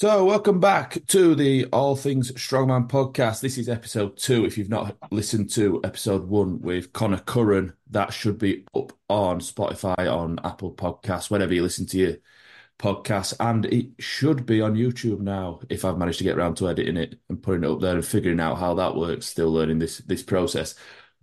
So welcome back to the All Things Strongman Podcast. This is episode 2. If you've not listened to episode 1 with Connor Curran, that should be up on Spotify, on Apple Podcasts, whenever you listen to your podcasts. And it should be on YouTube now, if I've managed to get around to editing it and putting it up there and figuring out how that works. Still learning this process.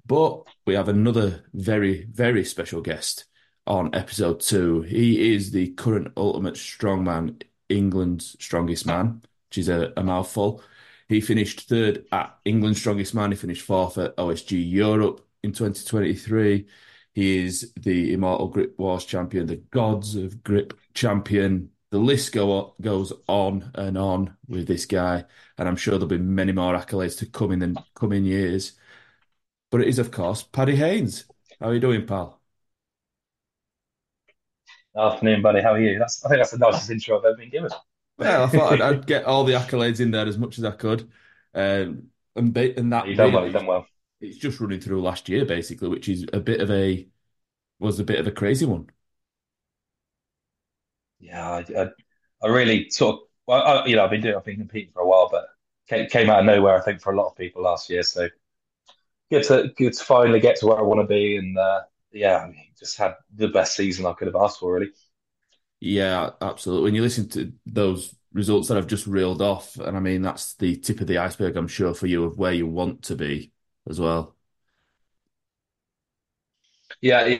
But we have another very, very special guest on episode 2. He is the current Ultimate Strongman, England's Strongest Man, which is a mouthful. He finished 3rd at England's Strongest Man. He finished 4th at OSG Europe in 2023. He is the Immortal Grip Wars champion, the Gods of Grip champion. The list goes on and on with this guy, and I'm sure there'll be many more accolades to come in the coming years. But it is, of course, Paddy Haynes. How are you doing, pal? Afternoon, buddy. How are you? I think that's the nicest intro I've ever been given. Well, I thought I'd get all the accolades in there as much as I could. You've done well. It's just running through last year, basically, which is a bit of a crazy one. Yeah, I really sort of, I've been competing for a while, but came out of nowhere, I think, for a lot of people last year. So good to finally get to where I want to be, and just had the best season I could have asked for, really. Yeah, absolutely. When you listen to those results that I've just reeled off, and I mean, that's the tip of the iceberg, I'm sure, for you, of where you want to be as well. Yeah.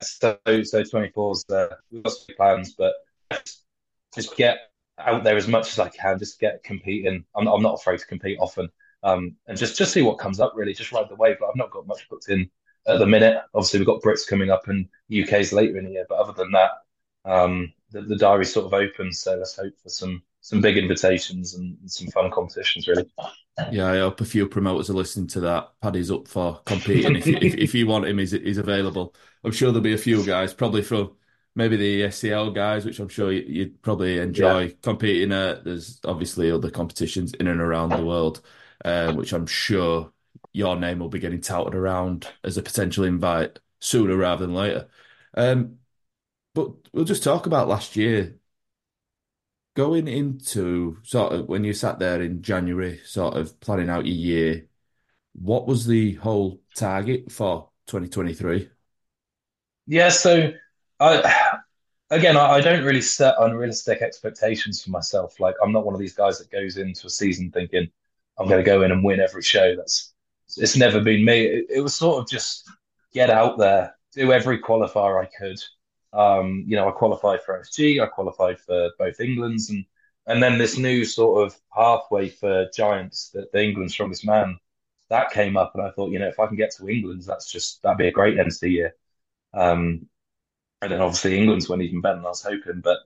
So 24's, we've got some plans, but just get out there as much as I can, just get competing. I'm not afraid to compete often, and just see what comes up, really, just ride the wave. Like, I've not got much booked in at the minute. Obviously, we've got Brits coming up and UK's later in the year. But other than that, the diary's sort of open. So let's hope for some big invitations and some fun competitions, really. Yeah, I hope a few promoters are listening to that. Paddy's up for competing. if you want him, he's available. I'm sure there'll be a few guys, probably from maybe the ESCL guys, which I'm sure you'd probably enjoy competing at. There's obviously other competitions in and around the world, which I'm sure your name will be getting touted around as a potential invite sooner rather than later. But we'll just talk about last year. Going into sort of when you sat there in January, sort of planning out your year, what was the whole target for 2023? Yeah, so I don't really set unrealistic expectations for myself. Like, I'm not one of these guys that goes into a season thinking, I'm going to go in and win every show. It's never been me. It was sort of just get out there, do every qualifier I could. I qualified for OSG, I qualified for both England's, and then this new sort of pathway for Giants, the England's Strongest Man, that came up, and I thought, if I can get to England's, that'd be a great end to the year. And then obviously England's went even better than I was hoping, but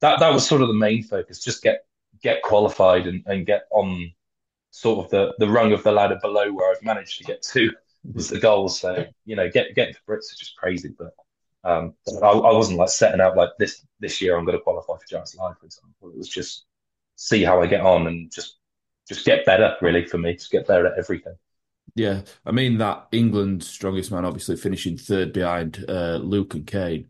that was sort of the main focus, just get qualified and get on sort of the rung of the ladder below where I've managed to get to was the goal. So, getting to Brits is just crazy. But I wasn't like setting out like this year I'm going to qualify for Giants Live, for example. It was just see how I get on and just get better, really, for me. Just get better at everything. Yeah. I mean, that England's Strongest Man obviously finishing 3rd behind Luke and Kane.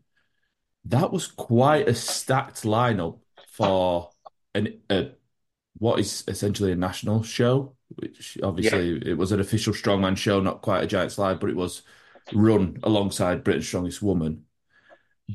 That was quite a stacked lineup for what is essentially a national show, which obviously it was an official strongman show, not quite a Giants Live, but it was run alongside Britain's Strongest Woman.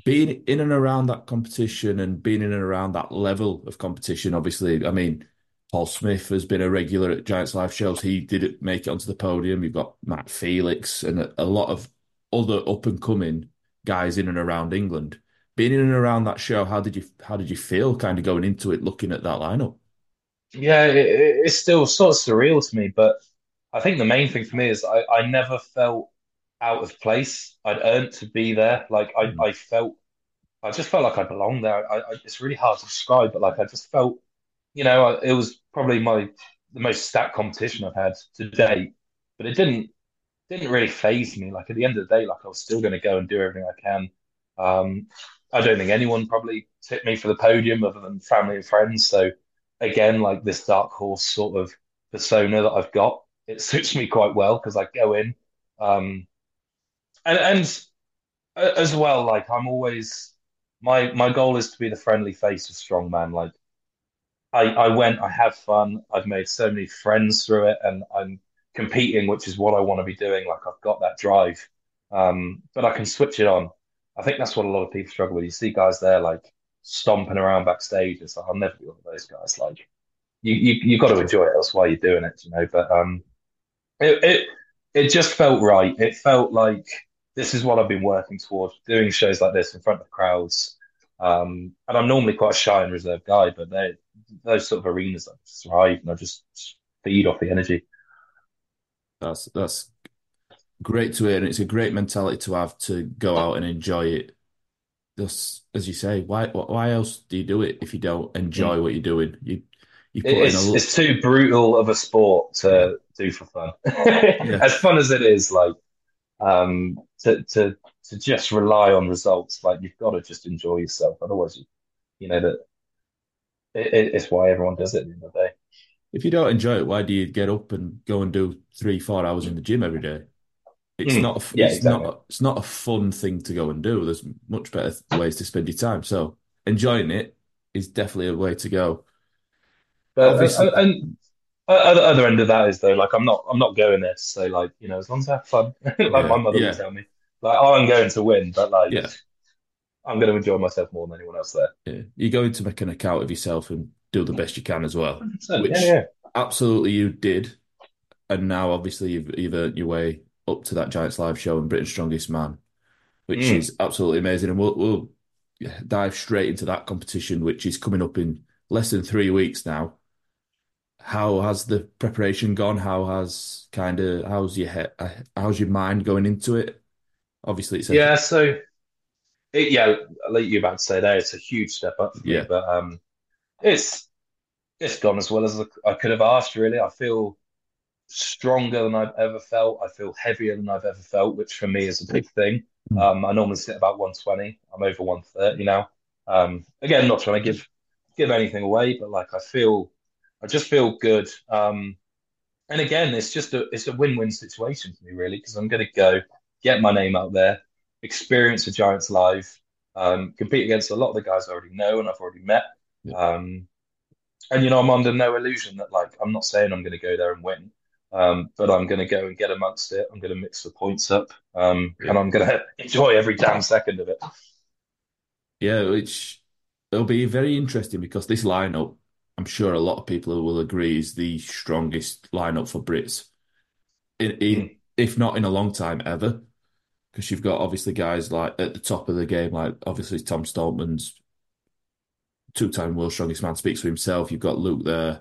Being in and around that competition and being in and around that level of competition, obviously, I mean, Paul Smith has been a regular at Giants Live shows. He didn't make it onto the podium. You've got Matt Felix and a lot of other up-and-coming guys in and around England. Being in and around that show, how did you feel kind of going into it, looking at that lineup? Yeah, it's still sort of surreal to me, but I think the main thing for me is I never felt out of place. I'd earned to be there. Like, I just felt like I belonged there. It's really hard to describe, but like, I just felt, it was probably the most stacked competition I've had to date, but it didn't really faze me. Like, at the end of the day, like, I was still going to go and do everything I can. I don't think anyone probably tipped me for the podium other than family and friends, so. Again, like this dark horse sort of persona that I've got, it suits me quite well because I go in, and as well, like I'm always my goal is to be the friendly face of strongman. Like I went, I have fun. I've made so many friends through it, and I'm competing, which is what I want to be doing. Like, I've got that drive, but I can switch it on. I think that's what a lot of people struggle with. You see guys there like stomping around backstage. It's like, I'll never be one of those guys. Like, you've got to enjoy it, else why you're doing it, you know. But it just felt right. It felt like this is what I've been working towards, doing shows like this in front of crowds. And I'm normally quite a shy and reserved guy, but those sort of arenas that thrive, and I just feed off the energy. That's great to hear, and it's a great mentality to have, to go out and enjoy it. Just as you say, why else do you do it if you don't enjoy what you're doing? It's too brutal of a sport to do for fun. Yeah. As fun as it is, like to just rely on results, like, you've got to just enjoy yourself. Otherwise, you know that it's why everyone does it at the end of the day. If you don't enjoy it, why do you get up and go and do 3-4 hours in the gym every day? It's not a fun thing to go and do. There's much better ways to spend your time. So enjoying it is definitely a way to go. But and other end of that is, though, like, I'm not going there to say, like, you know, as long as I have fun, like my mother would tell me, like, oh, I'm going to win, but like, I'm going to enjoy myself more than anyone else there. Yeah. You're going to make an account of yourself and do the best you can as well, which absolutely you did. And now, obviously, you've earned your way up to that Giants Live show and Britain's Strongest Man, which is absolutely amazing. And we'll dive straight into that competition, which is coming up in less than 3 weeks now. How has the preparation gone? How's your mind going into it? Obviously, it's like you're about to say there, it's a huge step up for me, but it's gone as well as I could have asked, really. I feel stronger than I've ever felt. I feel heavier than I've ever felt, which for me is a big thing. I normally sit about 120. I'm over 130 now. Again, not trying to give anything away, but like, I just feel good. And again, it's just a win-win situation for me, really, because I'm going to go get my name out there, experience the Giants Live, compete against a lot of the guys I already know and I've already met. Yeah. And, you know, I'm under no illusion that, like, I'm not saying I'm going to go there and win, but I'm going to go and get amongst it. I'm going to mix the points up, and I'm going to enjoy every damn second of it. Yeah, which will be very interesting, because this lineup, I'm sure a lot of people will agree, is the strongest lineup for Brits, if not in a long time ever, because you've got obviously guys like at the top of the game, like obviously Tom Stoltman's two-time World's Strongest Man speaks for himself. You've got Luke there.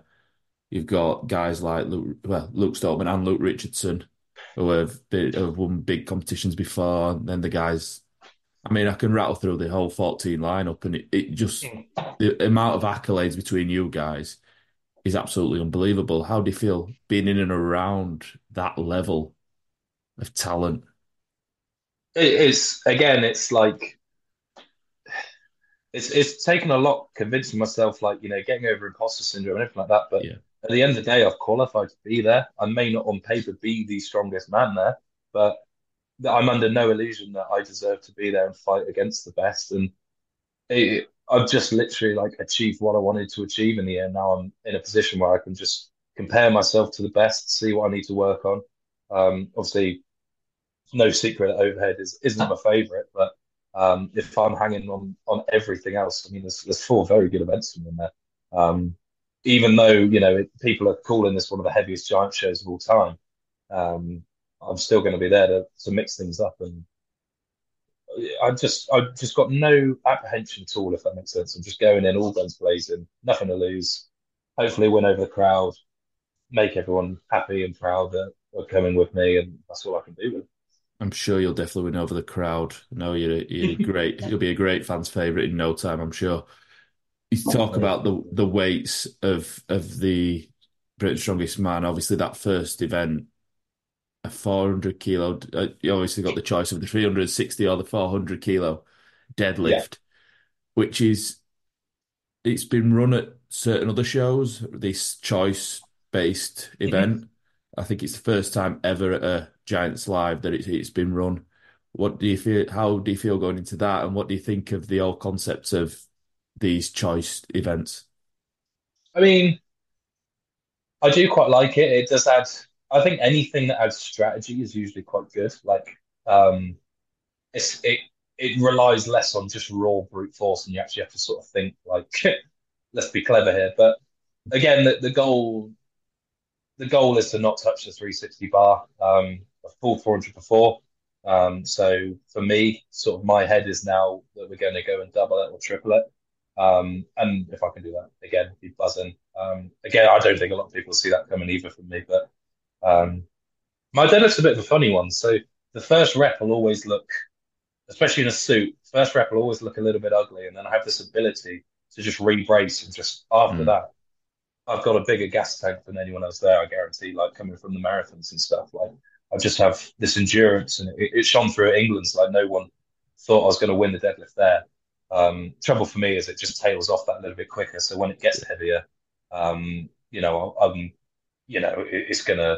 You've got guys like Luke Storm and Luke Richardson, who have won big competitions before. And then the guys, I mean, I can rattle through the whole 14 lineup, and it just, the amount of accolades between you guys is absolutely unbelievable. How do you feel being in and around that level of talent? It's taken a lot convincing myself, like, you know, getting over imposter syndrome and everything like that. But at the end of the day, I've qualified to be there. I may not on paper be the strongest man there, but I'm under no illusion that I deserve to be there and fight against the best. And I've just literally, like, achieved what I wanted to achieve in the end. Now I'm in a position where I can just compare myself to the best, see what I need to work on. Obviously, no secret, overhead isn't my favourite, but if I'm hanging on everything else, I mean, there's four very good events in there. Even though, you know, people are calling this one of the heaviest giant shows of all time, I'm still going to be there to mix things up, and I've just got no apprehension at all, if that makes sense. I'm just going in all guns blazing, nothing to lose. Hopefully, win over the crowd, make everyone happy and proud that are coming with me, and that's all I can do with it. I'm sure you'll definitely win over the crowd. No, you're great. You'll be a great fan's favourite in no time, I'm sure. You talk about the weights of the Britain's Strongest Man. Obviously, that first event, a 400 kilo. You obviously got the choice of the 360 or the 400 kilo deadlift, which is, it's been run at certain other shows, this choice based event. I think it's the first time ever at a Giants Live that it's been run. What do you feel? How do you feel going into that? And what do you think of the old concepts of these choice events? I mean, I do quite like it. It does add, I think anything that adds strategy is usually quite good. Like, it relies less on just raw brute force, and you actually have to sort of think, like, let's be clever here. But again, the goal is to not touch the 360 bar, a full 400 before. So for me, sort of my head is now that we're going to go and double it or triple it. And if I can do that again, it'd be buzzing. Again, I don't think a lot of people see that coming either from me, but my deadlift's a bit of a funny one. So the first rep will always look, especially in a suit, first rep will always look a little bit ugly. And then I have this ability to just re-brace, and just after that, I've got a bigger gas tank than anyone else there, I guarantee, like coming from the marathons and stuff. Like, I just have this endurance, and it shone through at England's. Like, no one thought I was going to win the deadlift there. Trouble for me is it just tails off that little bit quicker. So when it gets heavier, it's going to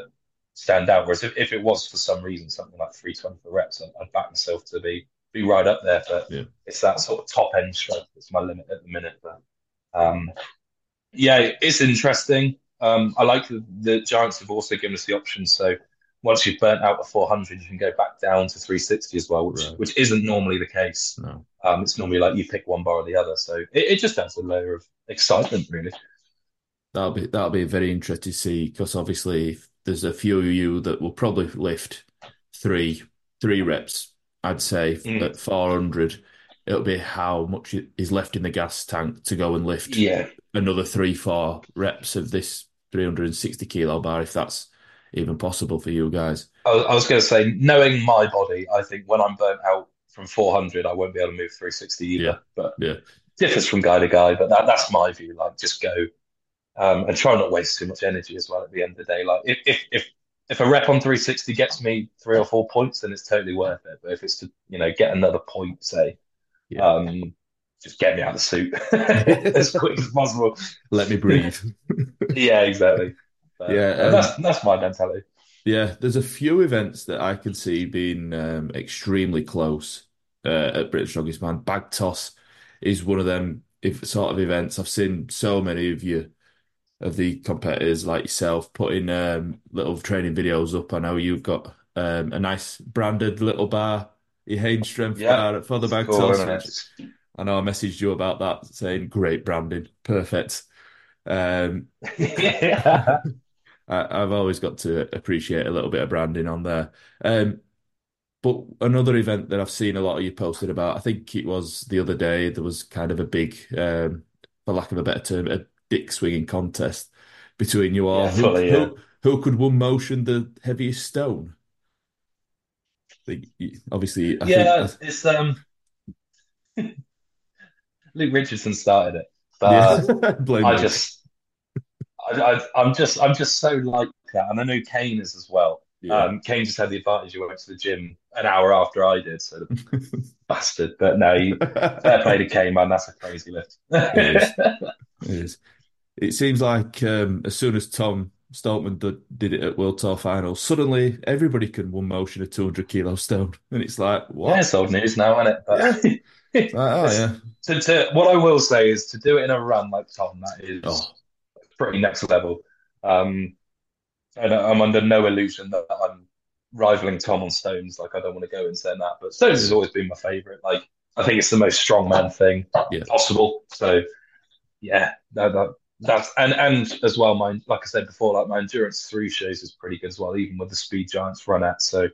stand out. Whereas if it was for some reason something like 320 for reps, I'd back myself to be right up there. But it's that sort of top end stroke that's my limit at the minute. But yeah, it's interesting. I like the Giants have also given us the option. So once you've burnt out the 400, you can go back down to 360 as well, which isn't normally the case. No. It's normally like you pick one bar or the other. So it just adds a layer of excitement, really. That'll be very interesting to see, because obviously there's a few of you that will probably lift three reps, I'd say, at 400. It'll be how much is left in the gas tank to go and lift another 3-4 reps of this 360 kilo bar, if that's even possible for you guys. I was going to say, knowing my body, I think when I'm burnt out from 400, I won't be able to move 360 either. Yeah. But differs from guy to guy. But that's my view. Like, just go and try not waste too much energy as well. At the end of the day, like if a rep on 360 gets me 3 or 4 points, then it's totally worth it. But if it's to get another point, say, just get me out of the suit as quick as possible. Let me breathe. Yeah, exactly. That's my mentality. Yeah, there's a few events that I can see being extremely close at Britain's Strongest Man. Bag toss is one of them sort of events. I've seen so many of the competitors like yourself putting little training videos up. I know you've got a nice branded little bar, your Haynes Strength bar for the bag toss. I know I messaged you about that, saying great branding, perfect. I've always got to appreciate a little bit of branding on there. But another event that I've seen a lot of you posted about, I think it was the other day, there was kind of a big, for lack of a better term, a dick swinging contest between you all. Who could one motion the heaviest stone? I think it's Luke Richardson started it. I'm just so like that, and I know Kane is as well. Yeah. Kane just had the advantage. He went to the gym an hour after I did, so the bastard. But no, fair play to Kane, man. That's a crazy lift. It is. It seems like as soon as Tom Stoltman did it at World Tour Finals, suddenly everybody can one motion a 200 kilo stone, and it's like, what? Yeah, it's old news now, isn't it? But... what I will say is, to do it in a run like Tom, that is pretty next level. And I'm under no illusion that I'm rivaling Tom on stones. Like, I don't want to go and say that, but stones has always been my favourite. Like, I think it's the most strongman thing possible. So yeah, that's and as well, like I said before, like my endurance through shows is pretty good as well, even with the speed Giants run at. So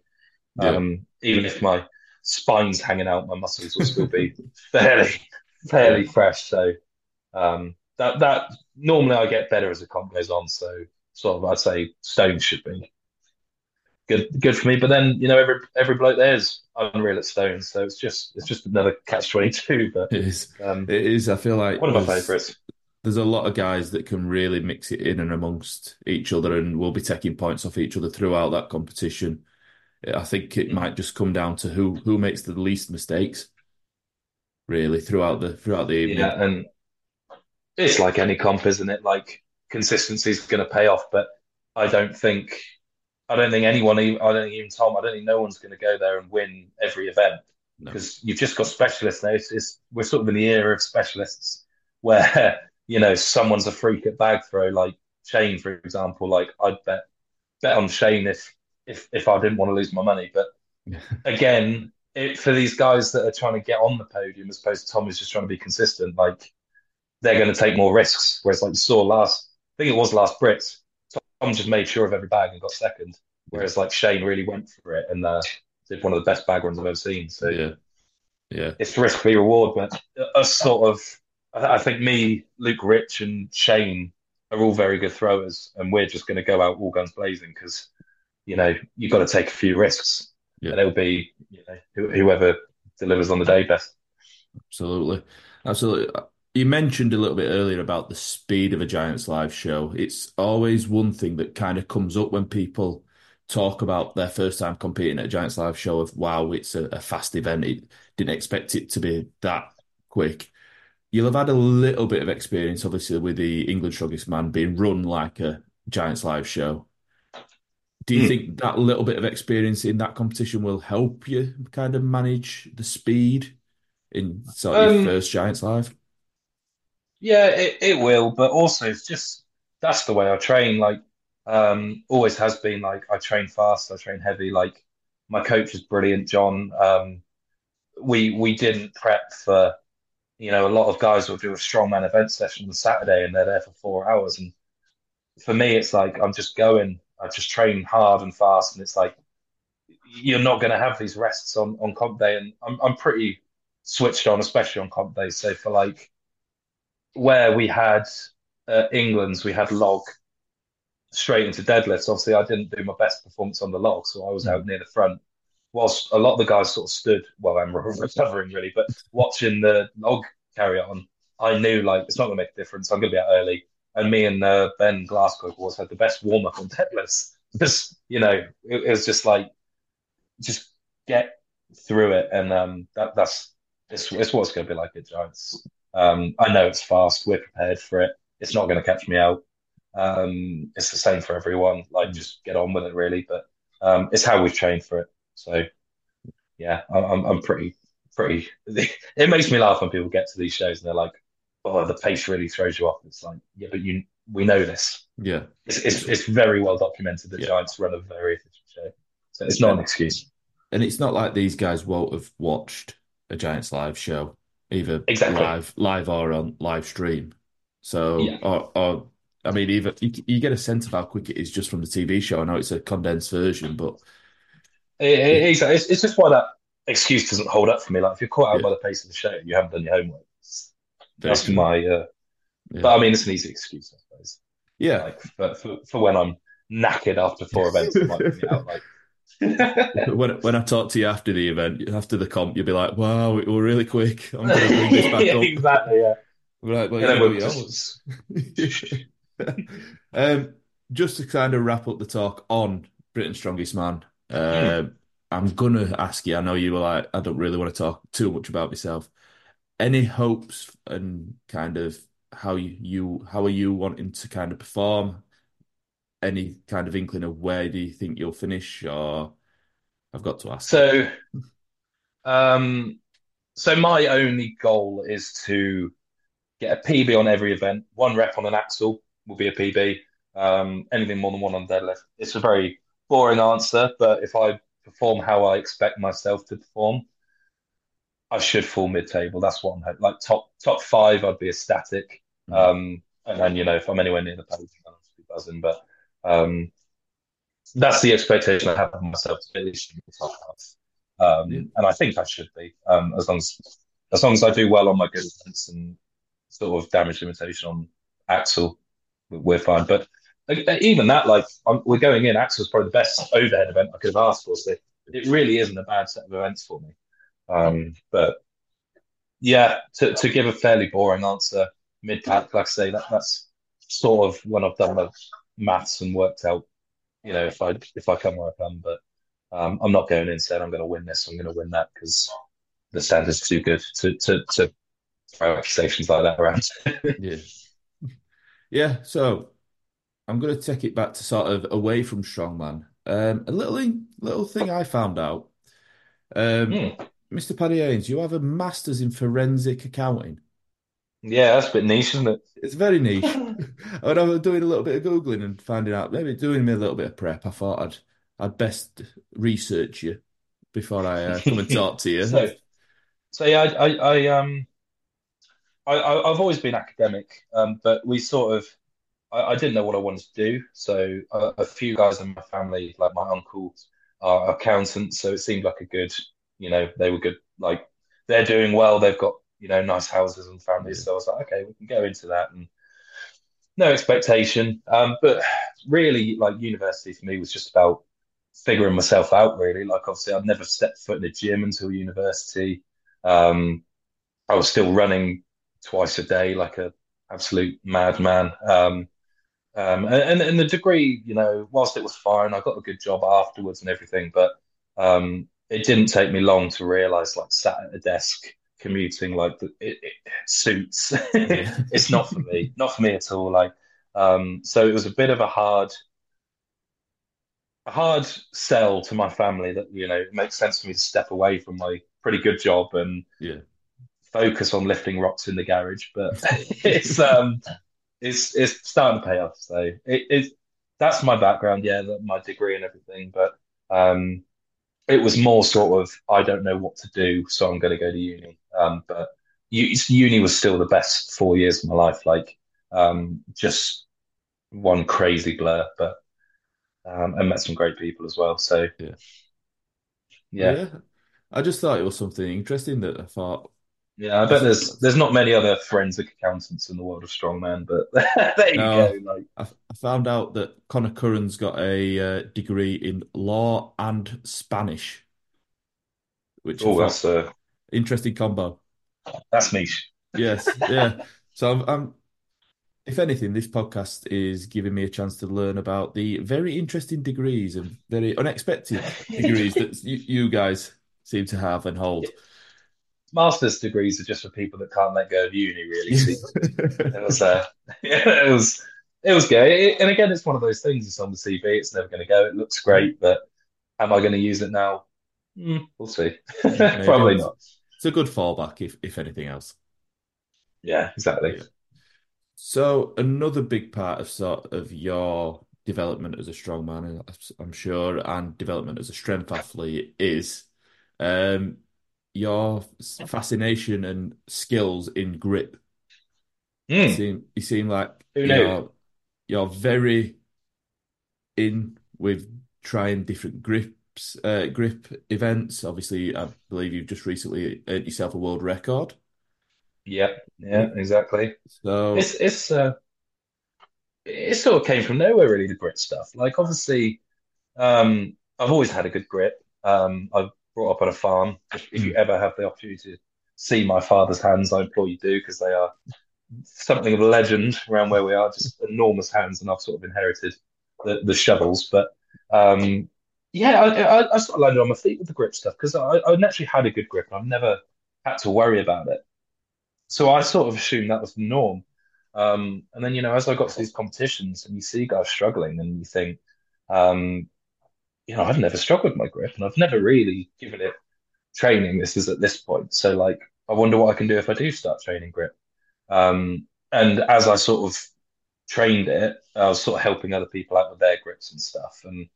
even if my spine's hanging out, my muscles will still be fairly fresh. So that normally I get better as the comp goes on. So sort of, I'd say stones should be good for me. But then, every bloke there's unreal at stones. So it's just another catch-22. But it is. It is. I feel like one of my favourites. There's a lot of guys that can really mix it in and amongst each other, and will be taking points off each other throughout that competition. I think it might just come down to who makes the least mistakes, really, throughout the evening. Yeah, and it's like any comp, isn't it? Like, consistency is going to pay off, but I don't think anyone, even Tom, I don't think no one's going to go there and win every event, because you've just got specialists now. We're sort of in the era of specialists, where you know, someone's a freak at bag throw, like Shane, for example. Like, I'd bet on Shane if I didn't want to lose my money. But again, for these guys that are trying to get on the podium, as opposed to Tom who's just trying to be consistent, like, they're going to take more risks. Whereas, like, you saw last Brits, Tom just made sure of every bag and got second. Whereas, like, Shane really went for it and did one of the best bag runs I've ever seen. So yeah, it's risk v reward. But I think me, Luke, Rich, and Shane are all very good throwers, and we're just going to go out all guns blazing because, you know, you've got to take a few risks. Yeah. And it'll be, you know, whoever delivers on the day best. Absolutely. You mentioned a little bit earlier about the speed of a Giants Live show. It's always one thing that kind of comes up when people talk about their first time competing at a Giants Live show of, wow, it's a fast event. It didn't expect it to be that quick. You'll have had a little bit of experience, obviously, with the England's Strongest Man being run like a Giants Live show. Do you think that little bit of experience in that competition will help you kind of manage the speed in sort of your first Giants Live? Yeah, it will, but also it's just, that's the way I train. Like, always has been. Like, I train fast, I train heavy. Like, my coach is brilliant, John. We didn't prep for, you know, a lot of guys will do a strongman event session on Saturday and they're there for 4 hours. And for me, it's like, I'm just going, I just train hard and fast. And it's like, you're not going to have these rests on comp day. And I'm pretty switched on, especially on comp day. So for, like, where we had England's, we had log straight into deadlifts. Obviously, I didn't do my best performance on the log, so I was out near the front, whilst a lot of the guys sort of stood, well, I'm recovering really, but watching the log carry on. I knew, like, it's not going to make a difference. I'm going to be out early. And me and Ben Glasgow had the best warm-up on deadlifts. Just, you know, it was just like, just get through it. And that's what it's going to be like at Giants. I know it's fast. We're prepared for it. It's not going to catch me out. It's the same for everyone. Like, just get on with it, really. But it's how we've trained for it. So, yeah, I'm pretty. It makes me laugh when people get to these shows and they're like, "Oh, the pace really throws you off." It's like, yeah, but we know this. Yeah, it's very well documented that Giants run a very efficient show, so it's not an excuse. And it's not like these guys won't have watched a Giants Live show, either live or on live stream. So, or I mean, even you get a sense of how quick it is just from the TV show. I know it's a condensed version, but it's just why that excuse doesn't hold up for me. Like, if you're caught out by the pace of the show, you haven't done your homework. That's my. But I mean, it's an easy excuse, I suppose. Yeah, like, for when I'm knackered after 4 events, it might be out, like. when I talk to you after the event, after the comp, you'll be like, "Wow, it were really quick. I'm going to bring this back up." Exactly. Yeah. Right. Well, just to kind of wrap up the talk on Britain's Strongest Man. I'm going to ask you, I know you were like, I don't really want to talk too much about myself. Any hopes and kind of how are you wanting to kind of perform? Any kind of inkling of where do you think you'll finish? Or I've got to ask. So my only goal is to get a PB on every event. 1 rep on an axle will be a PB. Anything more than 1 on deadlift. It's a very boring answer, but if I perform how I expect myself to perform, I should fall mid-table. That's what I'm hoping. Like, top 5, I'd be ecstatic. And then, you know, if I'm anywhere near the podium, I'll just be buzzing. But that's the expectation I have of myself, to finish in the top half. And I think I should be, as long as I do well on my good events and sort of damage limitation on axle, we're fine. But even that, like, we're going in, axle's probably the best overhead event I could have asked for, so it really isn't a bad set of events for me. But yeah, to give a fairly boring answer, mid-pack, like I say, that's sort of when I've done the maths and worked out, you know, if I come where I come. But I'm not going in saying I'm going to win this, I'm going to win that, because the standard's too good to throw accusations like that around. Yeah, so I'm going to take it back to sort of away from strongman. A little thing I found out. Mr. Paddy Haynes, you have a master's in forensic accounting. Yeah, that's a bit niche, isn't it? It's very niche. When I was doing a little bit of Googling and finding out, maybe doing me a little bit of prep, I thought I'd best research you before I come and talk to you. I've always been academic, but we sort of, I didn't know what I wanted to do. So a few guys in my family, like my uncle, are accountants. So it seemed like a good, they were good. Like they're doing well. They've got, nice houses and families. So I was like, okay, we can go into that. And no expectation. But really, like university for me was just about figuring myself out, really. Like obviously I'd never stepped foot in a gym until university. I was still running twice a day, like a absolute madman. And the degree, whilst it was fine, I got a good job afterwards and everything, but it didn't take me long to realise, like sat at a desk commuting, like it suits. It's not for me, not for me at all. Like, so it was a bit of a hard sell to my family that, it makes sense for me to step away from my pretty good job and focus on lifting rocks in the garage. But it's starting to pay off. So that's my background, my degree and everything. But it was more sort of, I don't know what to do, so I'm going to go to uni. But uni was still the best 4 years of my life, like just one crazy blur. But I met some great people as well. So I just thought it was something interesting that I thought. Yeah, I bet there's not many other forensic accountants in the world of strongman, but there you go. Like, I found out that Connor Curran's got a degree in law and Spanish, which that's an interesting combo. That's niche. Yes, yeah. So I'm, if anything, this podcast is giving me a chance to learn about the very interesting degrees and very unexpected degrees that you guys seem to have and hold. Yeah. Master's degrees are just for people that can't let go of uni, really. It was gay. And again, it's one of those things. It's on the CV. It's never going to go. It looks great, but am I going to use it now? We'll see. Probably not. It's a good fallback, if anything else. Yeah, exactly. Yeah. So another big part of sort of your development as a strongman, I'm sure, and development as a strength athlete is your fascination and skills in grip. You seem like you're very in with trying different grips, grip events. Obviously, I believe you've just recently earned yourself a world record. Yeah, exactly. So it sort of came from nowhere, really, the grip stuff. Like, obviously, I've always had a good grip. I've brought up on a farm. If you ever have the opportunity to see my father's hands, I implore you do, because they are something of a legend around where we are. Just enormous hands, and I've sort of inherited the shovels. But I sort of landed on my feet with the grip stuff because I naturally had a good grip and I've never had to worry about it. So I sort of assumed that was the norm. And then, as I got to these competitions and you see guys struggling and you think, I've never struggled with my grip and I've never really given it training. This is at this point. So like, I wonder what I can do if I do start training grip. And as I sort of trained it, I was sort of helping other people out with their grips and stuff. And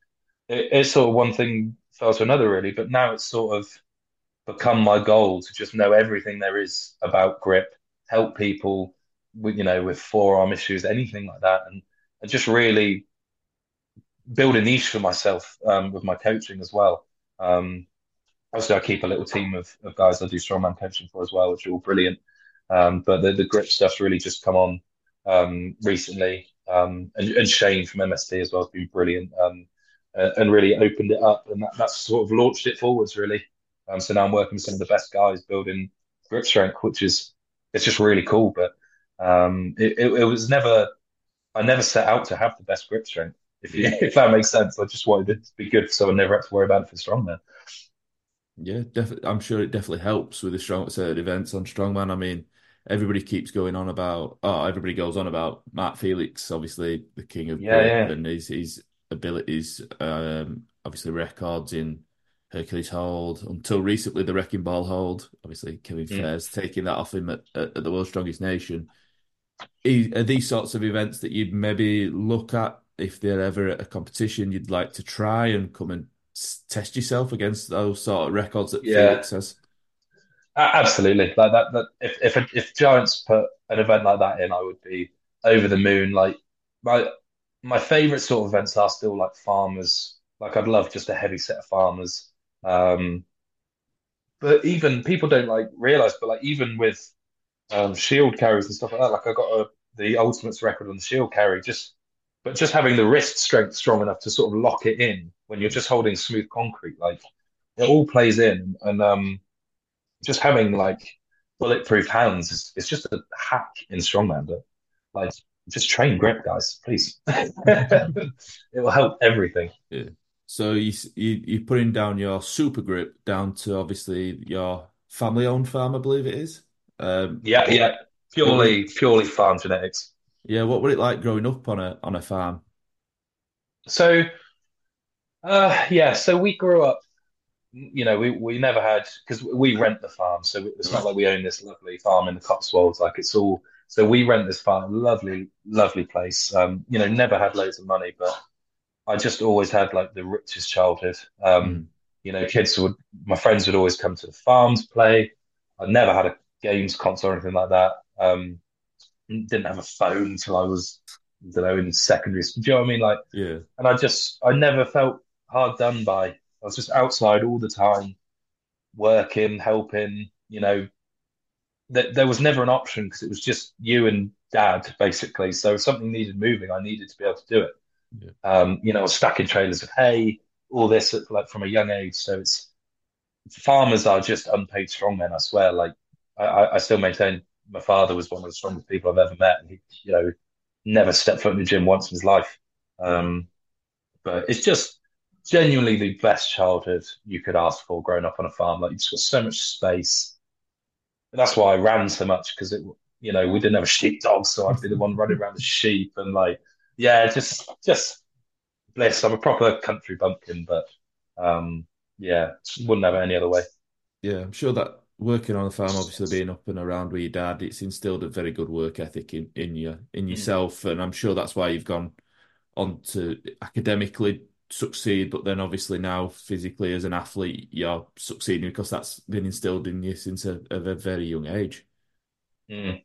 it's sort of one thing fell to another, really. But now it's sort of become my goal to just know everything there is about grip, help people with, with forearm issues, anything like that. And just really build a niche for myself with my coaching as well. Obviously, I keep a little team of guys I do strongman coaching for as well, which are all brilliant. But the grip stuff's really just come on recently. And Shane from MST as well has been brilliant and really opened it up. And that's sort of launched it forwards, really. So now I'm working with some of the best guys building grip strength, which is it's just really cool. But I never set out to have the best grip strength. If that makes sense, I just wanted it to be good so I never had to worry about it for strongman. Yeah, definitely. I'm sure it definitely helps with the certain events on strongman. I mean, everybody keeps going on about. Oh, everybody goes on about Matt Felix, obviously the king of grip and his abilities. Obviously records in Hercules' hold, until recently the Wrecking Ball hold. Obviously, Kevin Fair's taking that off him at the World's Strongest Nation. Are these sorts of events that you'd maybe look at if they're ever at a competition you'd like to try and come and test yourself against those sort of records that Felix has? Absolutely. Like that if Giants put an event like that in, I would be over the moon. Like my favourite sort of events are still like farmers. Like I'd love just a heavy set of farmers. But even people don't like realise, but like even with shield carries and stuff like that, like I got the Ultimates record on the shield carry, but just having the wrist strength strong enough to sort of lock it in when you're just holding smooth concrete, like it all plays in. And just having like bulletproof hands is just a hack in strongman. But like, just train grip, guys, please. It will help everything. Yeah. So you're putting down your super grip down to obviously your family-owned farm, I believe it is. Purely farm genetics. Yeah, what were it like growing up on a farm? So, so we grew up. You know, we never had, because we rent the farm, so it's not like we own this lovely farm in the Cotswolds. Like it's all, so we rent this farm, lovely, lovely place. You know, never had loads of money, but I just always had like the richest childhood. You know, my friends would always come to the farm to play. I never had a games console or anything like that. Didn't have a phone until I was, I don't know, in secondary school. Do you know what I mean? Like, yeah. And I never felt hard done by. I was just outside all the time, working, helping. You know, there was never an option because it was just you and dad basically. So if something needed moving, I needed to be able to do it. Yeah. You know, I was stacking trailers of hay, all this like from a young age. So it's farmers are just unpaid strongmen. I swear. Like I still maintain. My father was one of the strongest people I've ever met, and he, you know, never stepped foot in the gym once in his life. But it's just genuinely the best childhood you could ask for growing up on a farm. Like, you've just got so much space. And that's why I ran so much, because, you know, we didn't have a sheepdog, so I'd be the one running around the sheep. And, like, yeah, just bliss. I'm a proper country bumpkin, but, yeah, wouldn't have it any other way. Yeah, I'm sure that working on the farm, obviously being up and around with your dad, it's instilled a very good work ethic in yourself, and I'm sure that's why you've gone on to academically succeed. But then, obviously, now physically as an athlete, you're succeeding because that's been instilled in you since a very young age. Mm.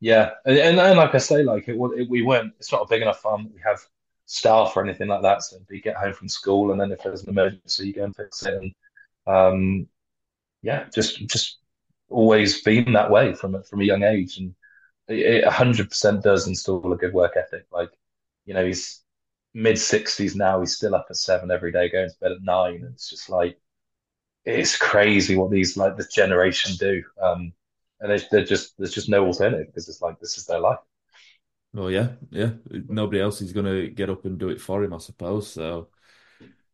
Yeah, and like I say, like it's not a big enough farm that we have staff or anything like that. So you get home from school, and then if there's an emergency, you go and fix it. And yeah, just always been that way from a young age, and it 100% does instill a good work ethic. Like, you know, he's mid-60s now, he's still up at 7 every day, going to bed at 9, and it's just like, it's crazy what these, like, this generation do. And there's just no alternative, because it's like, this is their life. Well, yeah, nobody else is going to get up and do it for him, I suppose. So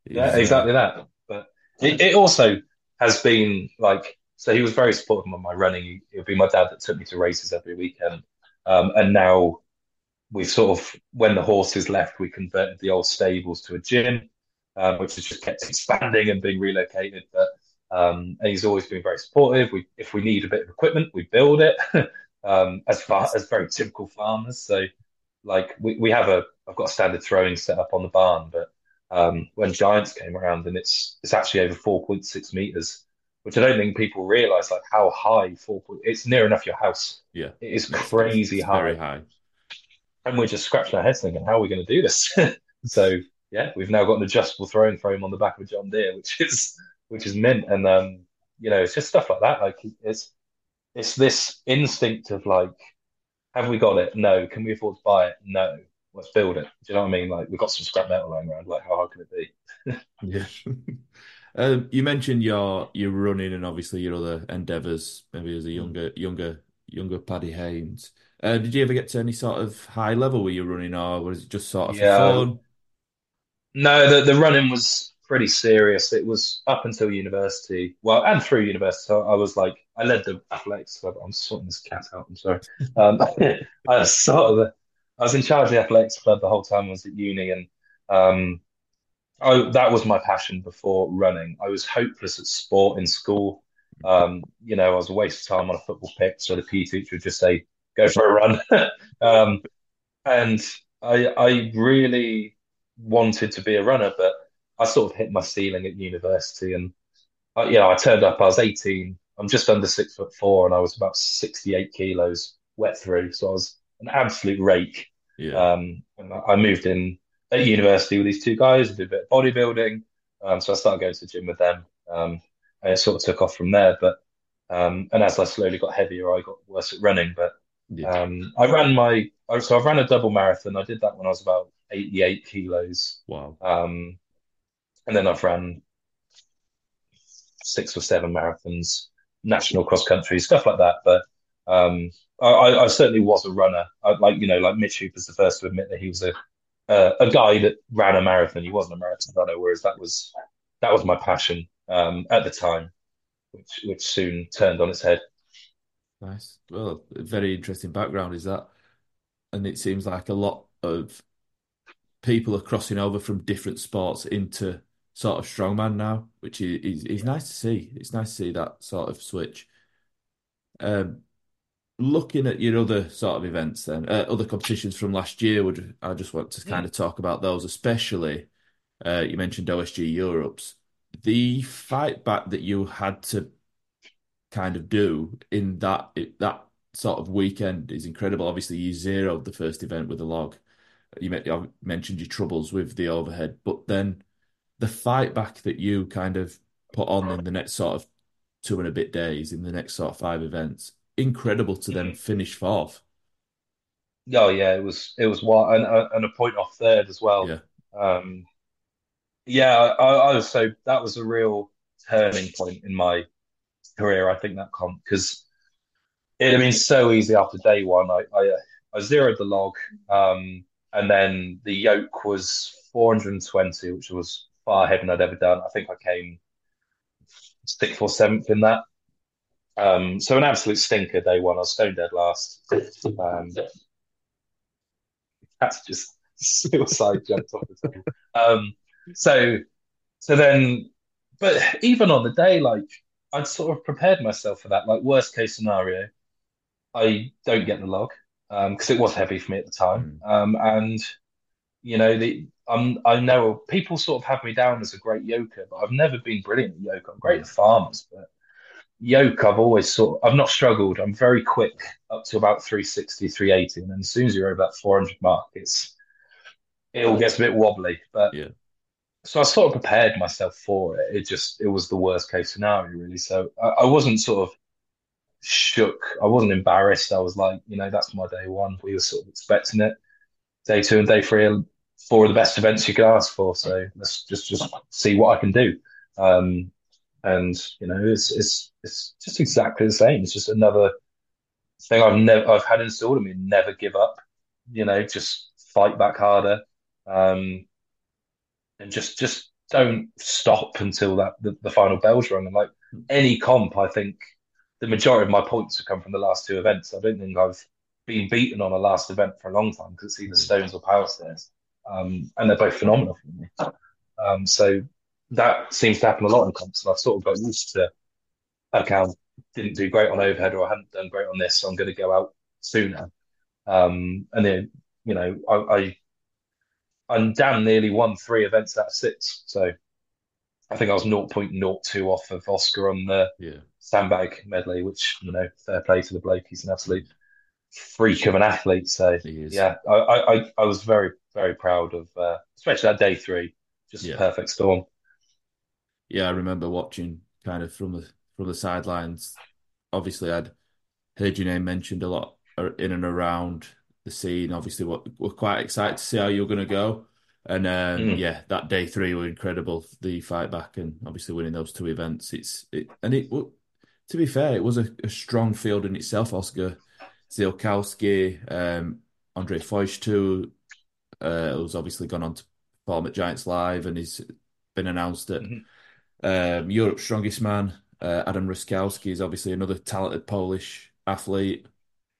yeah, exactly that. But it also has been like, so he was very supportive of my running. It would be my dad that took me to races every weekend. And now we've sort of, when the horses left, we converted the old stables to a gym, which has just kept expanding and being relocated. But and he's always been very supportive. If we need a bit of equipment, we build it. as very typical farmers. So like we have I've got a standard throwing set up on the barn, but when Giants came around, and it's actually over 4.6 meters, which I don't think people realize, like how high it's near enough your house. Yeah, it is crazy high. Very high. And we're just scratching our heads thinking, how are we going to do this? So yeah, we've now got an adjustable throwing frame on the back of a John Deere, which is mint. And you know, it's just stuff like that. Like it's this instinct of like, have we got it? No. Can we afford to buy it? No. Let's build it. Do you know what I mean? Like, we've got some scrap metal lying around. Like, how hard can it be? Yeah. You mentioned your running and obviously your other endeavours, maybe as a younger Paddy Haynes. Did you ever get to any sort of high level where you're running, or was it just sort of for fun? No, the running was pretty serious. It was up until university. Well, and through university. So I was like, I led the athletics club. I'm sorting this cat out. I'm sorry. I was in charge of the athletics club the whole time I was at uni, and that was my passion before running. I was hopeless at sport in school. You know, I was a waste of time on a football pitch, so the PE teacher would just say, "Go for a run." And I really wanted to be a runner, but I sort of hit my ceiling at university. And I turned up. I was 18. I'm just under 6'4", and I was about 68 kilos wet through. So I was an absolute rake. Yeah. And I moved in at university with these two guys. I did a bit of bodybuilding. So I started going to the gym with them. And it sort of took off from there. But and as I slowly got heavier, I got worse at running. But I ran a double marathon. I did that when I was about 88 kilos. Wow. And then I've run 6 or 7 marathons, national cross country, stuff like that. But I certainly was a runner. Like Mitch Hooper's the first to admit that he was a guy that ran a marathon. He wasn't a marathon runner, whereas that was my passion at the time, which soon turned on its head. Nice. Well, a very interesting background is that, and it seems like a lot of people are crossing over from different sports into sort of strongman now, which is nice to see. It's nice to see that sort of switch. Looking at your other sort of events then, other competitions from last year, I just want to kind of talk about those, especially you mentioned OSG Europe's. The fight back that you had to kind of do in that sort of weekend is incredible. Obviously, you zeroed the first event with a log. I mentioned your troubles with the overhead, but then the fight back that you kind of put on in the next sort of 2 and a bit days, in the next sort of 5 events, incredible to then finish 4th. Oh yeah, it was wild, and a point off 3rd as well. Yeah, I was so that was a real turning point in my career. I think that comp, because it had been so easy after day one. I zeroed the log, and then the yoke was 420, which was far ahead than I'd ever done. I think I came 6th or 7th in that. So an absolute stinker day one. I was stone dead last. That's just suicide jumped off the table. So then, but even on the day, like I'd sort of prepared myself for that. Like worst case scenario, I don't get the log because it was heavy for me at the time. And you know, I know people sort of have me down as a great yoker, but I've never been brilliant at yoke. I'm great at farmers, but yoke, I've not struggled. I'm very quick up to about 360, 380. And then as soon as you're over that 400 mark, it all gets a bit wobbly. But yeah. So I sort of prepared myself for it. It was the worst case scenario, really. So I wasn't sort of shook. I wasn't embarrassed. I was like, that's my day one. We were sort of expecting it. Day 2 and day 3 are 4 of the best events you could ask for. So let's just see what I can do. And it's just exactly the same. It's just another thing I've had installed in me: never give up. Just fight back harder, and just don't stop until the final bell's rung. And like any comp, I think the majority of my points have come from the last 2 events. I don't think I've been beaten on a last event for a long time, because it's either stones or power stairs, and they're both phenomenal for me. So. That seems to happen a lot in comps, and I've sort of got used to, okay, I didn't do great on overhead, or I haven't done great on this, so I'm going to go out sooner. And then, I'm damn nearly won 3 events out of 6. So I think I was 0.02 off of Oscar on the sandbag medley, which, fair play to the bloke. He's an absolute freak of an athlete. So yeah, I was very, very proud of, especially that day 3, just a perfect storm. Yeah, I remember watching kind of from the sidelines. Obviously, I'd heard your name mentioned a lot in and around the scene. Obviously, we're quite excited to see how you're going to go. And that day 3 were incredible. The fight back and obviously winning those 2 events. To be fair, it was a strong field in itself. Oscar Zielkowski, Andre Foysh too, who's obviously gone on to perform at Giants Live and is been announced at Europe's Strongest Man. Adam Ruskowski is obviously another talented Polish athlete.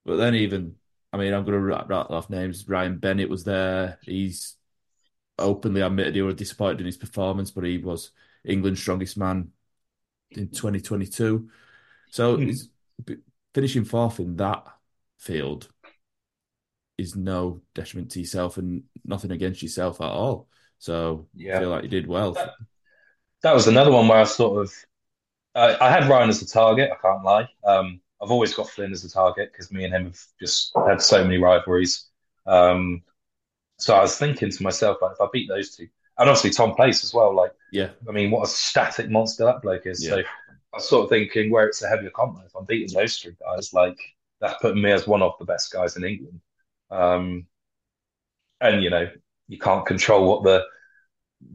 But then even, I'm going to rattle off names. Ryan Bennett was there. He's openly admitted he was disappointed in his performance, but he was England's Strongest Man in 2022. So he's finishing fourth in that field is no detriment to yourself and nothing against yourself at all. So yeah. I feel like you did well. That was another one where I sort of... I had Ryan as a target, I can't lie. I've always got Flynn as a target because me and him have just had so many rivalries. So I was thinking to myself, like, if I beat those two... And obviously Tom Place as well. Like, yeah. I mean, what a static monster that bloke is. Yeah. So I was sort of thinking where it's a heavier combat. If I'm beating those three guys, like, that's putting me as one of the best guys in England. And, you know, you can't control what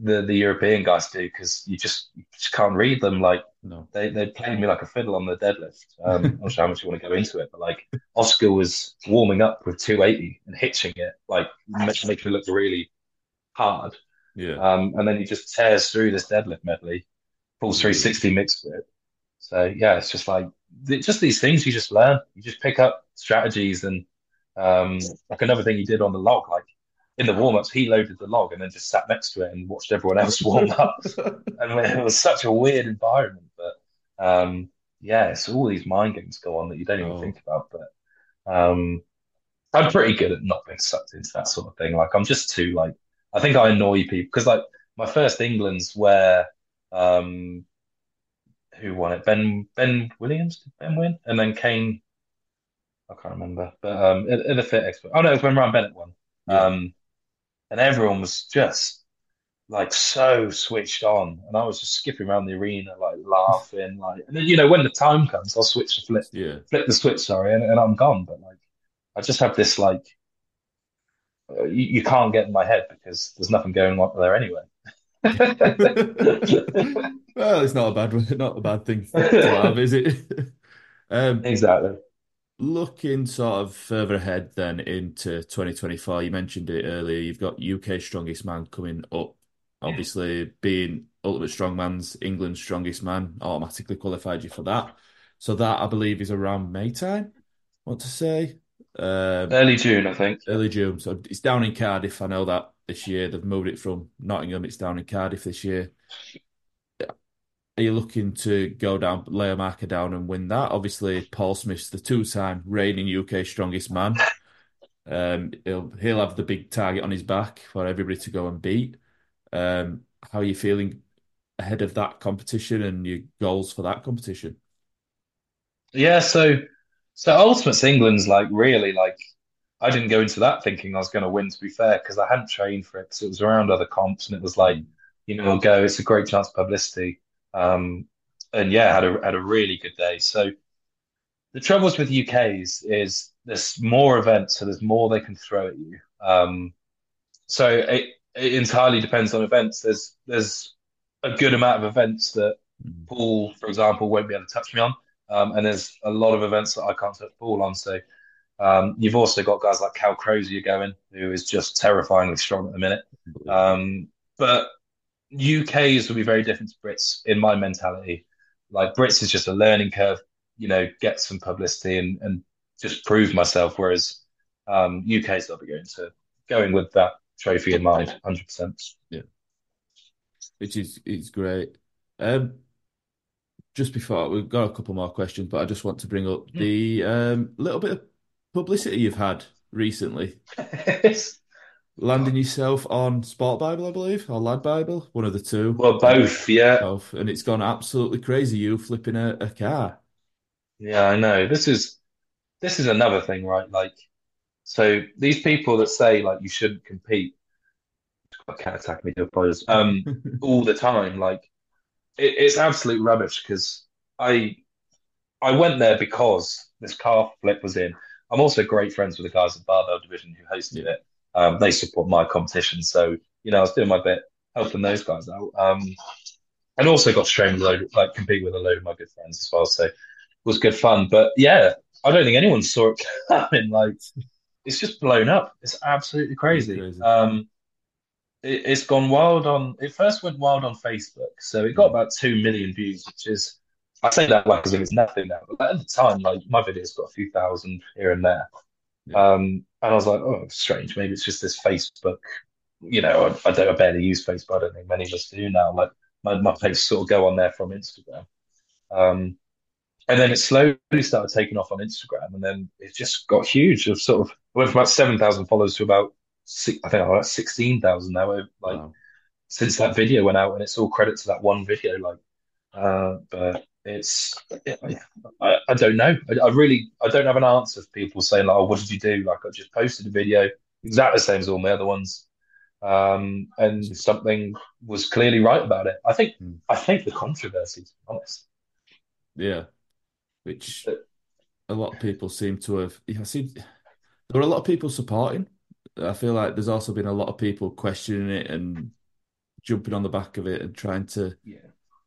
the European guys do because you just can't read them. Like, no. They played me like a fiddle on the deadlift. I'm not sure how much you want to go into it, but like Oscar was warming up with 280 and hitching it, like making it look really hard. Yeah. And then he just tears through this deadlift medley, pulls 360 mixed with it. So yeah, it's just like just these things you just learn. You just pick up strategies and like another thing he did on the log, like in the warm-ups, he loaded the log and then just sat next to it and watched everyone else warm up. And it was such a weird environment. But yeah, it's all these mind games go on that you don't even think about. But I'm pretty good at not being sucked into that sort of thing. Like I'm just too like, I think I annoy people because like my first England's where who won it? Ben Williams? Did Ben win? And then Kane, I can't remember. But in the fit expert. Oh no, it was when Ryan Bennett won. Yeah. And everyone was just like so switched on, and I was just skipping around the arena, like laughing, like. And then you know when the time comes, I'll flip the switch, sorry, and I'm gone. But like, I just have this like, you can't get in my head because there's nothing going on there anyway. Well, it's not a bad thing to have, is it? Exactly. Looking sort of further ahead then into 2024, you mentioned it earlier, you've got UK Strongest Man coming up. Obviously, being Ultimate Strongman's England's Strongest Man automatically qualified you for that. So that, I believe, is around May time, I want to say. Early June, I think. Early June. So it's down in Cardiff. I know that this year they've moved it from Nottingham. It's down in Cardiff this year. Are you looking to go down, lay a marker down and win that? Obviously, Paul Smith's the two-time reigning UK Strongest Man. He'll have the big target on his back for everybody to go and beat. How are you feeling ahead of that competition and your goals for that competition? Yeah, so Ultimates England's like really like I didn't go into that thinking I was going to win, to be fair, because I hadn't trained for it because it was around other comps and it was like, you know, go, it's a great chance of publicity. And yeah, had a really good day. So the troubles with UK's is there's more events, so there's more they can throw at you. So it entirely depends on events. There's a good amount of events that Paul, for example, won't be able to touch me on. And there's a lot of events that I can't touch Paul on. So you've also got guys like Cal Crozier going, who is just terrifyingly strong at the minute. But UK's will be very different to Brits in my mentality. Like Brits is just a learning curve, you know, get some publicity and just prove myself. Whereas UK's I'll be going with that trophy in mind, 100%. Yeah, it's great. Just before we've got a couple more questions, but I just want to bring up the little bit of publicity you've had recently. Landing yourself on Sport Bible, I believe, or Lad Bible, one of the two. Well, both, yeah. Both. And it's gone absolutely crazy, you flipping a car. Yeah, I know. This is another thing, right? Like, so these people that say, like, you shouldn't compete, I can't attack me, all the time, like, it's absolute rubbish because I went there because this car flip was in. I'm also great friends with the guys at Barbell Division who hosted it. They support my competition. So, you know, I was doing my bit, helping those guys out. And also got to train with compete with a load of my good friends as well. So it was good fun. But yeah, I don't think anyone saw it coming. Like, it's just blown up. It's absolutely crazy. It's gone wild it first went wild on Facebook. So it got about 2 million views, which is, I say that like as if it's nothing now. But at the time, like, my video's got a few thousand here and there. And I was like, oh, strange. Maybe it's just this Facebook you know, I barely use Facebook. I don't think many of us do now. Like my posts sort of go on there from Instagram. And then it slowly started taking off on Instagram, and then it just got huge. It sort of went from about 7,000 followers to about, I think, about 16,000 now. Like, wow. Since that video went out, and it's all credit to that one video. Like, but it's, I don't know. I don't have an answer for people saying, like, oh, what did you do? Like, I just posted a video, exactly the same as all my other ones. And something was clearly right about it. I think the controversy, to be honest. Yeah. Which a lot of people seem to have. There were a lot of people supporting. I feel like there's also been a lot of people questioning it and jumping on the back of it and trying to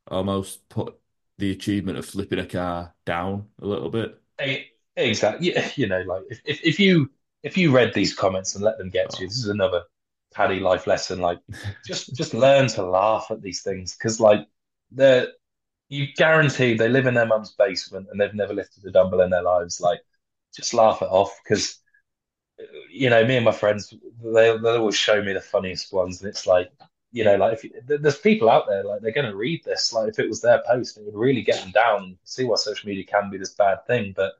almost put the achievement of flipping a car down a little bit. Exactly. You know, like if you read these comments and let them get to you, this is another Paddy life lesson. Like, just learn to laugh at these things, because like they're. You guarantee they live in their mum's basement and they've never lifted a dumbbell in their lives. Like, just laugh it off, because, you know, me and my friends, they'll always show me the funniest ones. And it's like, you know, like there's people out there, like they're going to read this. Like, if it was their post, it would really get them down. See why social media can be this bad thing. But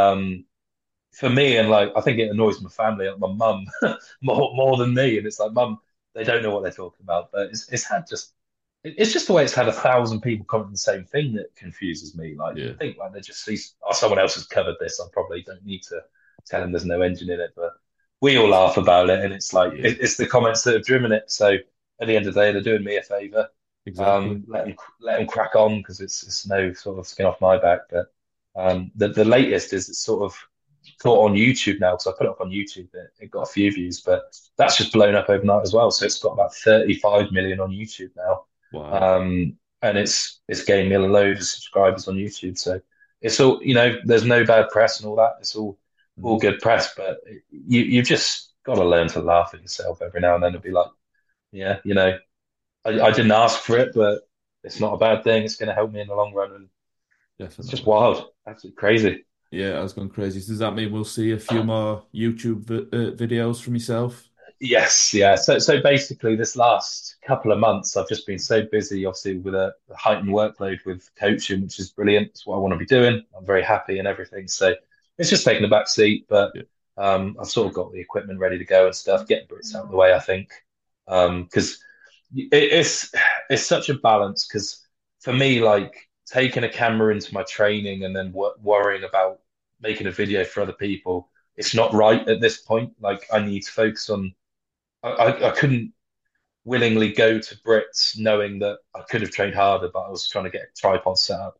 for me, and like, I think it annoys my family, like my mum, more than me. And it's like, mum, they don't know what they're talking about. But it's just the way it's had 1,000 people comment the same thing that confuses me. Like, I think like they just see, oh, someone else has covered this. I probably don't need to tell them there's no engine in it. But we all laugh about it, and it's like it's the comments that have driven it. So at the end of the day, they're doing me a favour. Exactly. Let them crack on, because it's no sort of skin off my back. But the latest is it's sort of caught on YouTube now, because I put it up on YouTube. It got a few views, but that's just blown up overnight as well. So it's got about 35 million on YouTube now. Wow. And it's gained me a load of subscribers on YouTube, so it's all, you know, there's no bad press and all that. It's all good press, but you've just got to learn to laugh at yourself every now and then and be like, yeah, you know, I didn't ask for it, but it's not a bad thing. It's going to help me in the long run. And definitely. It's just wild, absolutely crazy. Yeah, I was going crazy. Does that mean we'll see a few more YouTube videos from yourself? Yes, yeah. So basically, this last couple of months, I've just been so busy, obviously, with a heightened workload with coaching, which is brilliant. It's what I want to be doing. I'm very happy and everything. So it's just taking a back seat, but I've sort of got the equipment ready to go and stuff, getting Brits out of the way, I think. Because it's such a balance, because for me, like, taking a camera into my training and then worrying about making a video for other people, it's not right at this point. Like, I need to focus on... I couldn't willingly go to Brits knowing that I could have trained harder, but I was trying to get a tripod set up.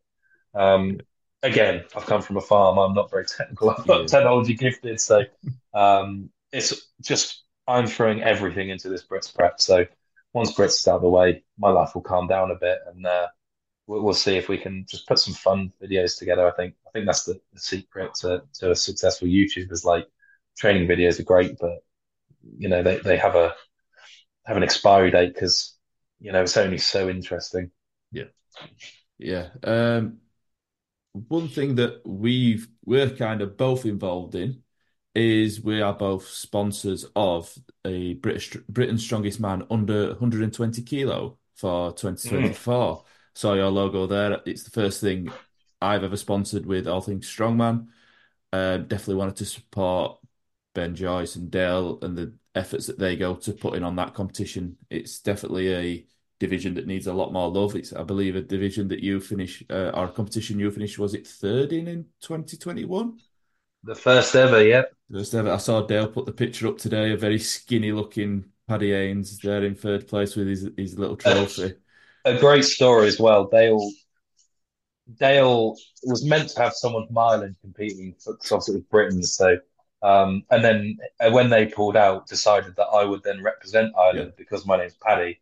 Again, I've come from a farm. I'm not very technical. I'm not technology gifted. So it's just, I'm throwing everything into this Brits prep. So once Brits is out of the way, my life will calm down a bit, and we'll see if we can just put some fun videos together. I think that's the secret to a successful YouTube, is like, training videos are great, but you know, they have an expiry date, because, you know, it's only so interesting. Yeah. One thing that we're kind of both involved in is we are both sponsors of a Britain's Strongest Man under 120 kilo for 2024. Saw your logo there. It's the first thing I've ever sponsored with All Things Strongman. Definitely wanted to support Ben Joyce and Dale and the efforts that they go to putting on that competition. It's definitely a division that needs a lot more love. It's, I believe, a division that you finish, or a competition you finished, was it third in 2021? The first ever, yeah. First ever. I saw Dale put the picture up today, a very skinny looking Paddy Haynes there in third place with his little trophy. A great story as well. Dale was meant to have someone from Ireland competing, because obviously it was Britain, so... and then when they pulled out, decided that I would then represent Ireland because my name's Paddy.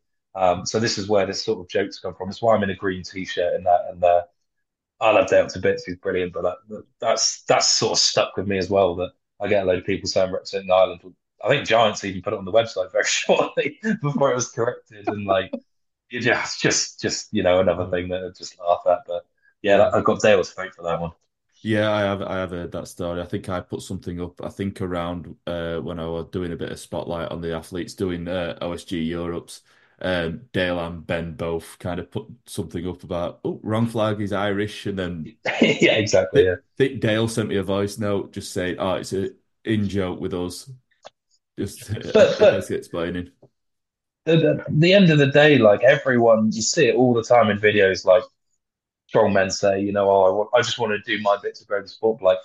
So this is where this sort of joke's come from. It's why I'm in a green T-shirt and that. And I love Dale to bits. He's brilliant. But that's sort of stuck with me as well, that I get a load of people saying representing Ireland. I think Giants even put it on the website very shortly before it was corrected. And like, you just, you know, another thing that I just laugh at. But yeah, I've got Dale to thank for that one. Yeah, I have heard that story. I think I put something up, I think around when I was doing a bit of spotlight on the athletes doing OSG Europe's. Dale and Ben both kind of put something up about, oh, wrong flag, he's Irish. And then yeah, exactly. Yeah. Dale sent me a voice note just saying, oh, it's an in-joke with us. Just but explaining. The end of the day, like everyone, you see it all the time in videos, like strong men say, you know, oh, I just want to do my bit to grow the sport. But like,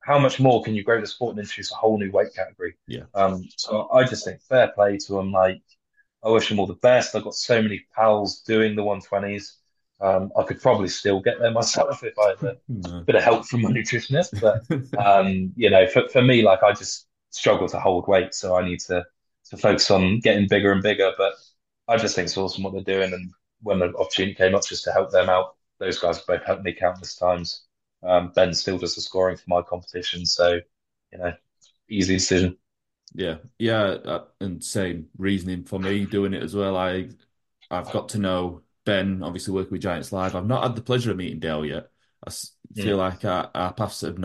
how much more can you grow the sport and introduce a whole new weight category? Yeah. So I just think fair play to them. Like, I wish them all the best. I've got so many pals doing the 120s. I could probably still get there myself if I had a bit of help from my nutritionist. But, you know, for me, like, I just struggle to hold weight. So I need to focus on getting bigger and bigger. But I just think it's awesome what they're doing. And when the opportunity came up just to help them out, those guys have both helped me countless times. Ben still does the scoring for my competition. So, you know, easy decision. Yeah, and same reasoning for me doing it as well. I've got to know Ben, obviously working with Giants Live. I've not had the pleasure of meeting Dale yet. I feel like our paths have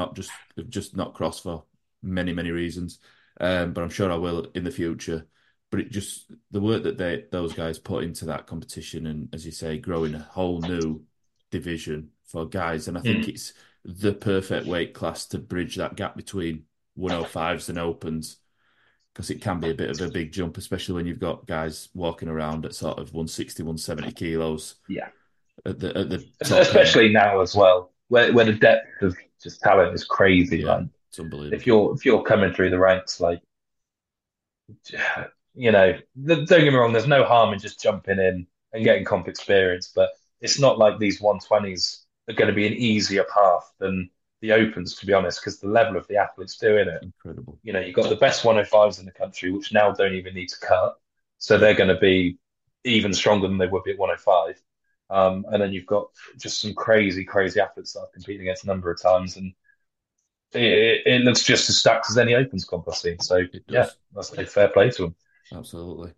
just not crossed for many, many reasons. But I'm sure I will in the future. But it just, the work that those guys put into that competition and, as you say, growing a whole new division for guys. And I think it's the perfect weight class to bridge that gap between 105s and opens, because it can be a bit of a big jump, especially when you've got guys walking around at sort of 160, 170 kilos. Yeah. At the especially end. Now as well, where the depth of just talent is crazy. Yeah, man. It's unbelievable. If you're coming through the ranks, like, you know, don't get me wrong, there's no harm in just jumping in and getting comp experience, but it's not like these 120s are going to be an easier path than the opens, to be honest, because the level of the athletes doing it, incredible. You know, you've got the best 105s in the country, which now don't even need to cut, so they're going to be even stronger than they would be at 105. And then you've got just some crazy, crazy athletes that I've competed against a number of times, and it looks just as stacked as any opens comp I've seen. So yeah, that's a fair play to them. Absolutely.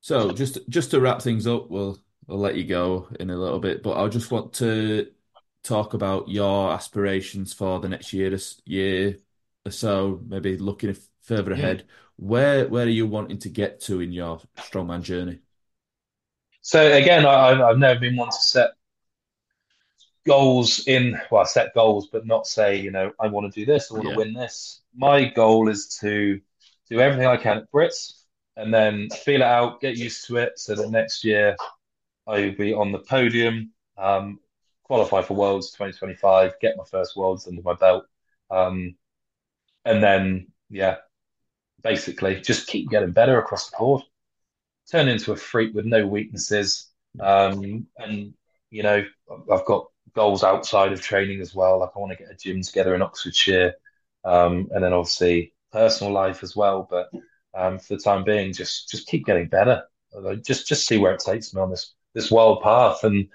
So just to wrap things up, we'll let you go in a little bit, but I just want to talk about your aspirations for the next year or so, maybe looking further ahead. Where are you wanting to get to in your strongman journey? So again, I've never been one to set goals I set goals, but not say, you know, I want to do this, I want to win this. My goal is to do everything I can at Brits and then feel it out, get used to it, so that next year I'll be on the podium, qualify for Worlds 2025, get my first Worlds under my belt. And then, basically just keep getting better across the board, turn into a freak with no weaknesses. And, you know, I've got goals outside of training as well. Like, I want to get a gym together in Oxfordshire. And then obviously personal life as well. But for the time being, just keep getting better. Just see where it takes me on this wild path. And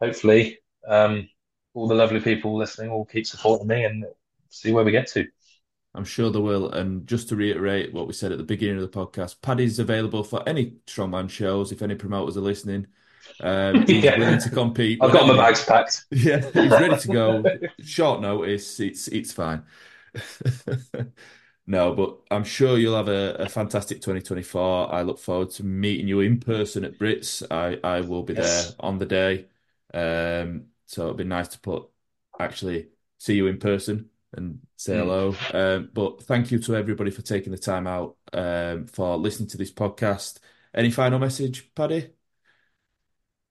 hopefully, all the lovely people listening will keep supporting me and see where we get to. I'm sure they will. And just to reiterate what we said at the beginning of the podcast, Paddy's available for any strongman shows. If any promoters are listening, he's willing to compete. I've got my bags packed. Yeah, he's ready to go. Short notice, it's fine. No, but I'm sure you'll have a fantastic 2024. I look forward to meeting you in person at Brits. I will be there on the day. So it'd be nice to actually see you in person and say hello. But thank you to everybody for taking the time out, for listening to this podcast. Any final message, Paddy?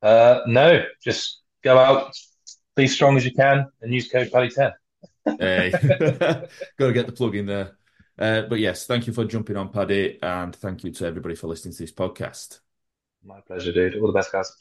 No, just go out, be strong as you can, and use code Paddy10. Hey, got to get the plug in there. But yes, thank you for jumping on, Paddy, and thank you to everybody for listening to this podcast. My pleasure, dude. All the best, guys.